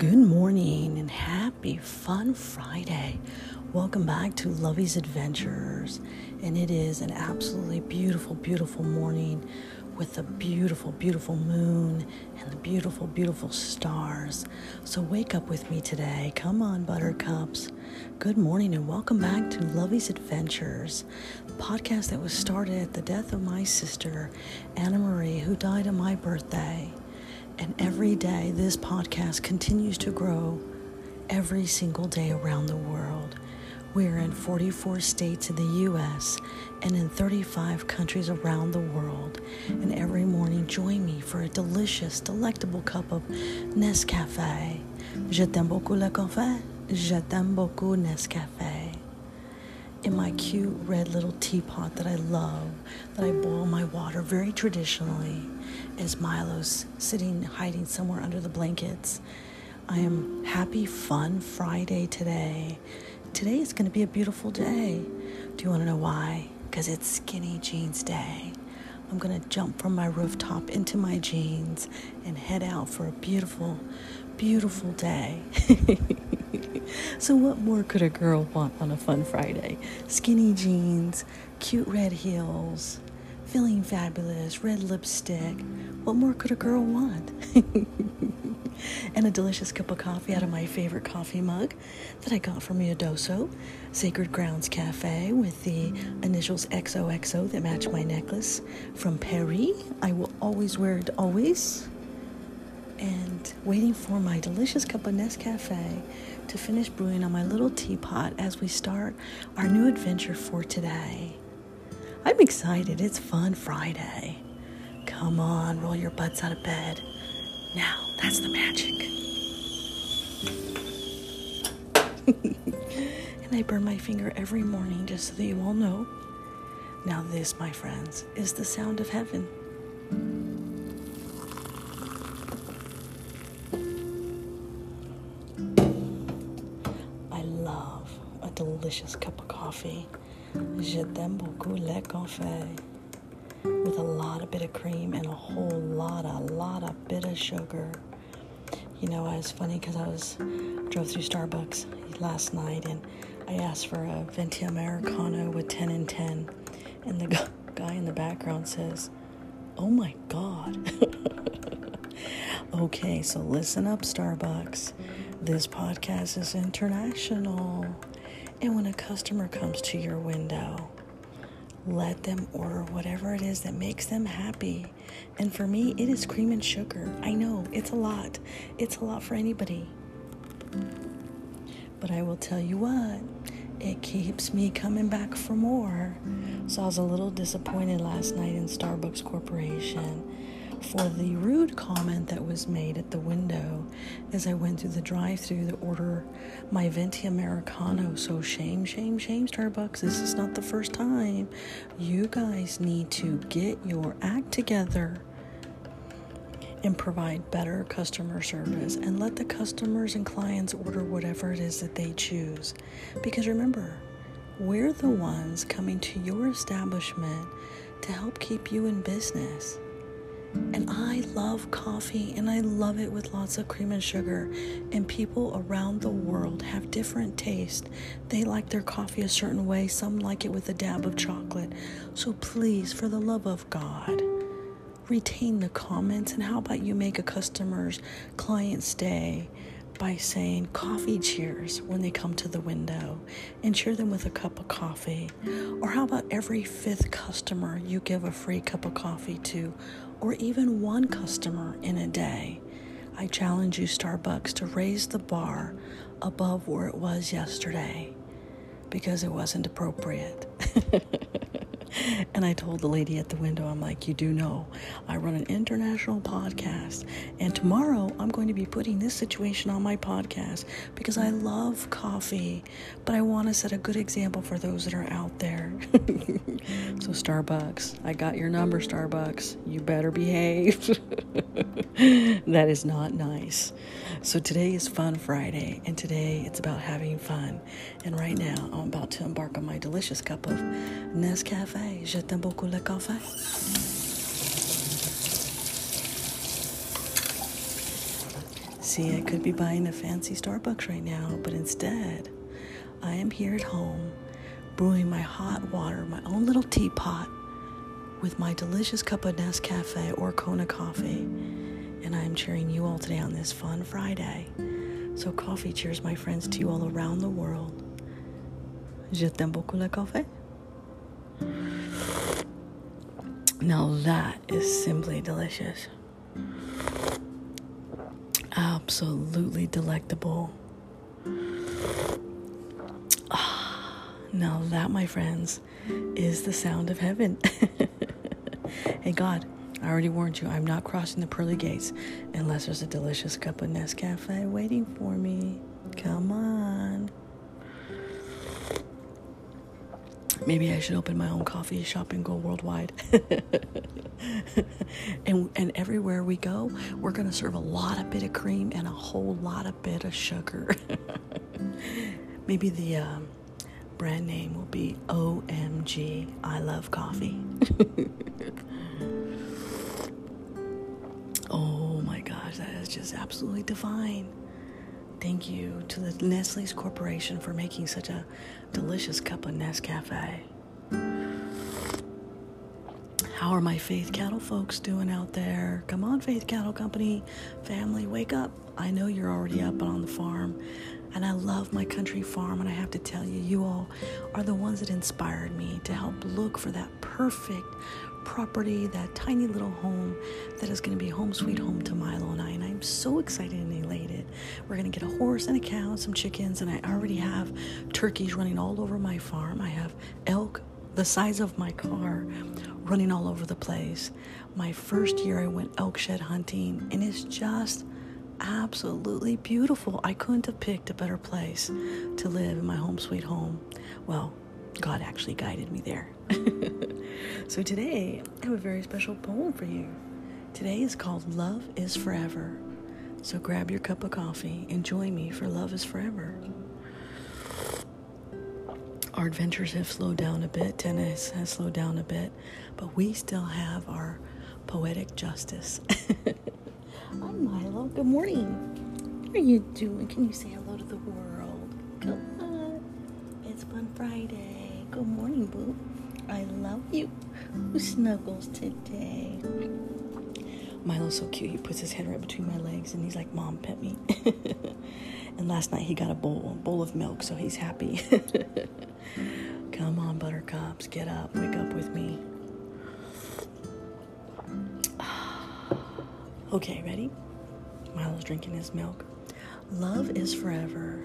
Good morning and happy fun Friday. Welcome back to Lovey's Adventures. And it is an absolutely beautiful, beautiful morning with a beautiful, beautiful moon and the beautiful, beautiful stars. So wake up with me today. Come on, buttercups. Good morning and welcome back to Lovey's Adventures, the podcast that was started at the death of my sister, Anna Marie, who died on my birthday. And every day, this podcast continues to grow every single day around the world. We're in 44 states in the U.S. and in 35 countries around the world. And every morning, join me for a delicious, delectable cup of Nescafé. Je t'aime beaucoup le café. Je t'aime beaucoup Nescafé. In my cute red little teapot that I love, that I boil my water very traditionally, as Milo's sitting, hiding somewhere under the blankets. I am happy, fun Friday today. Today is going to be a beautiful day. Do you want to know why? Because it's skinny jeans day. I'm going to jump from my rooftop into my jeans and head out for a beautiful, beautiful day. So what more could a girl want on a fun Friday? Skinny jeans, cute red heels, feeling fabulous, red lipstick. What more could a girl want? And a delicious cup of coffee out of my favorite coffee mug that I got from Ruidoso, Sacred Grounds Cafe, with the initials XOXO that match my necklace from Paris. I will always wear it, always. And waiting for my delicious cup of Nescafe to finish brewing on my little teapot as we start our new adventure for today. I'm excited. It's Fun Friday. Come on, roll your butts out of bed. Now, that's the magic. And I burn my finger every morning just so that you all know. Now this, my friends, is the sound of heaven. I love a delicious cup of coffee. Je t'aime beaucoup le café, with a lot of bit of cream and a whole lot of bit of sugar. You know, it's funny because I drove through Starbucks last night and I asked for a venti americano with 10 and 10, and the guy in the background says, "Oh my God." Okay, so listen up, Starbucks. This podcast is international. And when a customer comes to your window, let them order whatever it is that makes them happy. And for me, it is cream and sugar. I know, it's a lot. It's a lot for anybody. But I will tell you what, it keeps me coming back for more. So I was a little disappointed last night in Starbucks Corporation for the rude comment that was made at the window as I went through the drive-thru to order my venti americano. So shame, Starbucks. This is not the first time. You guys need to get your act together and provide better customer service and let the customers and clients order whatever it is that they choose. Because remember, we're the ones coming to your establishment to help keep you in business. And I love coffee, and I love it with lots of cream and sugar. And people around the world have different tastes. They like their coffee a certain way. Some like it with a dab of chocolate. So please, for the love of God, retain the comments. And how about you make a customer's client's day by saying coffee cheers when they come to the window, and cheer them with a cup of coffee. Or how about every fifth customer you give a free cup of coffee to, or even one customer in a day. I challenge you, Starbucks, to raise the bar above where it was yesterday, because it wasn't appropriate. And I told the lady at the window, I'm like, you do know I run an international podcast, and tomorrow I'm going to be putting this situation on my podcast because I love coffee, but I want to set a good example for those that are out there. So Starbucks, I got your number, Starbucks. You better behave. That is not nice. So today is Fun Friday, and today it's about having fun. And right now I'm about to embark on my delicious cup of Nescafe. Je t'aime beaucoup le café. See, I could be buying a fancy Starbucks right now, but instead, I am here at home, brewing my hot water, my own little teapot, with my delicious cup of Nescafé or Kona coffee, and I am cheering you all today on this fun Friday. So coffee cheers, my friends, to you all around the world. Je t'aime beaucoup le café. Now that is simply delicious. Absolutely delectable. Now that, my friends, is the sound of heaven. Hey God, I already warned you, I'm not crossing the pearly gates unless there's a delicious cup of Nescafe waiting for me. Come on. Maybe I should open my own coffee shop and go worldwide. and everywhere we go, we're going to serve a lot of bit of cream and a whole lot of bit of sugar. Maybe the brand name will be OMG, I Love Coffee. Oh my gosh, that is just absolutely divine. Thank you to the Nestle's Corporation for making such a delicious cup of Nescafe. How are my Faith Cattle folks doing out there? Come on, Faith Cattle Company family, wake up. I know you're already up on the farm, and I love my country farm, and I have to tell you, you all are the ones that inspired me to help look for that perfect property, that tiny little home that is going to be home sweet home to Milo and I, and I'm so excited and elated. We're going to get a horse and a cow and some chickens, and I already have turkeys running all over my farm. I have elk the size of my car running all over the place. My first year I went elk shed hunting, and it's just absolutely beautiful. I couldn't have picked a better place to live in my home sweet home. Well, God actually guided me there. So today, I have a very special poem for you. Today is called Love is Forever. So grab your cup of coffee and join me for Love is Forever. Our adventures have slowed down a bit, tennis has slowed down a bit, but we still have our poetic justice. Hi Milo, good morning. How are you doing? Can you say hello to the world? Come on. It's Fun Friday. Good morning, boo. I love you. Who snuggles today? Milo's so cute. He puts his head right between my legs and he's like, Mom, pet me. And last night he got a bowl of milk, so he's happy. Come on, buttercups. Get up. Wake up with me. Okay, ready? Milo's drinking his milk. Love is forever.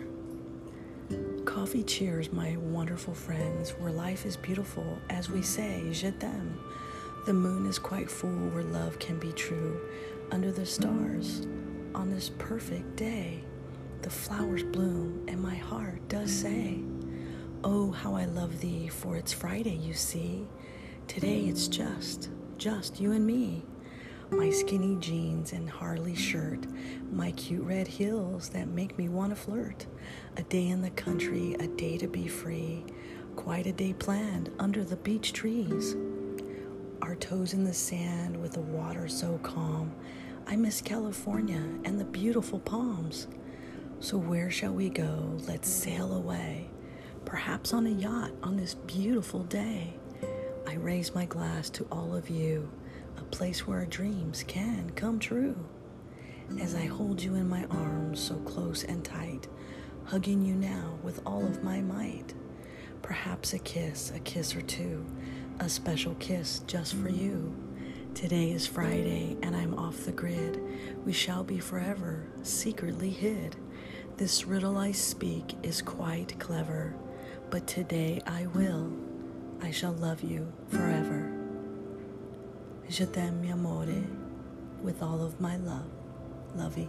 Coffee cheers, my wonderful friends, where life is beautiful, as we say, je t'aime. The moon is quite full, where love can be true. Under the stars, on this perfect day, the flowers bloom, and my heart does say, oh, how I love thee, for it's Friday, you see. Today it's just you and me. My skinny jeans and Harley shirt, my cute red heels that make me want to flirt. A day in the country, a day to be free, quite a day planned under the beech trees. Our toes in the sand with the water so calm. I miss California and the beautiful palms. So where shall we go? Let's sail away, perhaps on a yacht on this beautiful day. I raise my glass to all of you, a place where our dreams can come true. As I hold you in my arms so close and tight, hugging you now with all of my might. Perhaps a kiss or two, a special kiss just for you. Today is Friday and I'm off the grid. We shall be forever, secretly hid. This riddle I speak is quite clever, but today I shall love you forever. Je t'aime, mi amore, with all of my love. Lovey.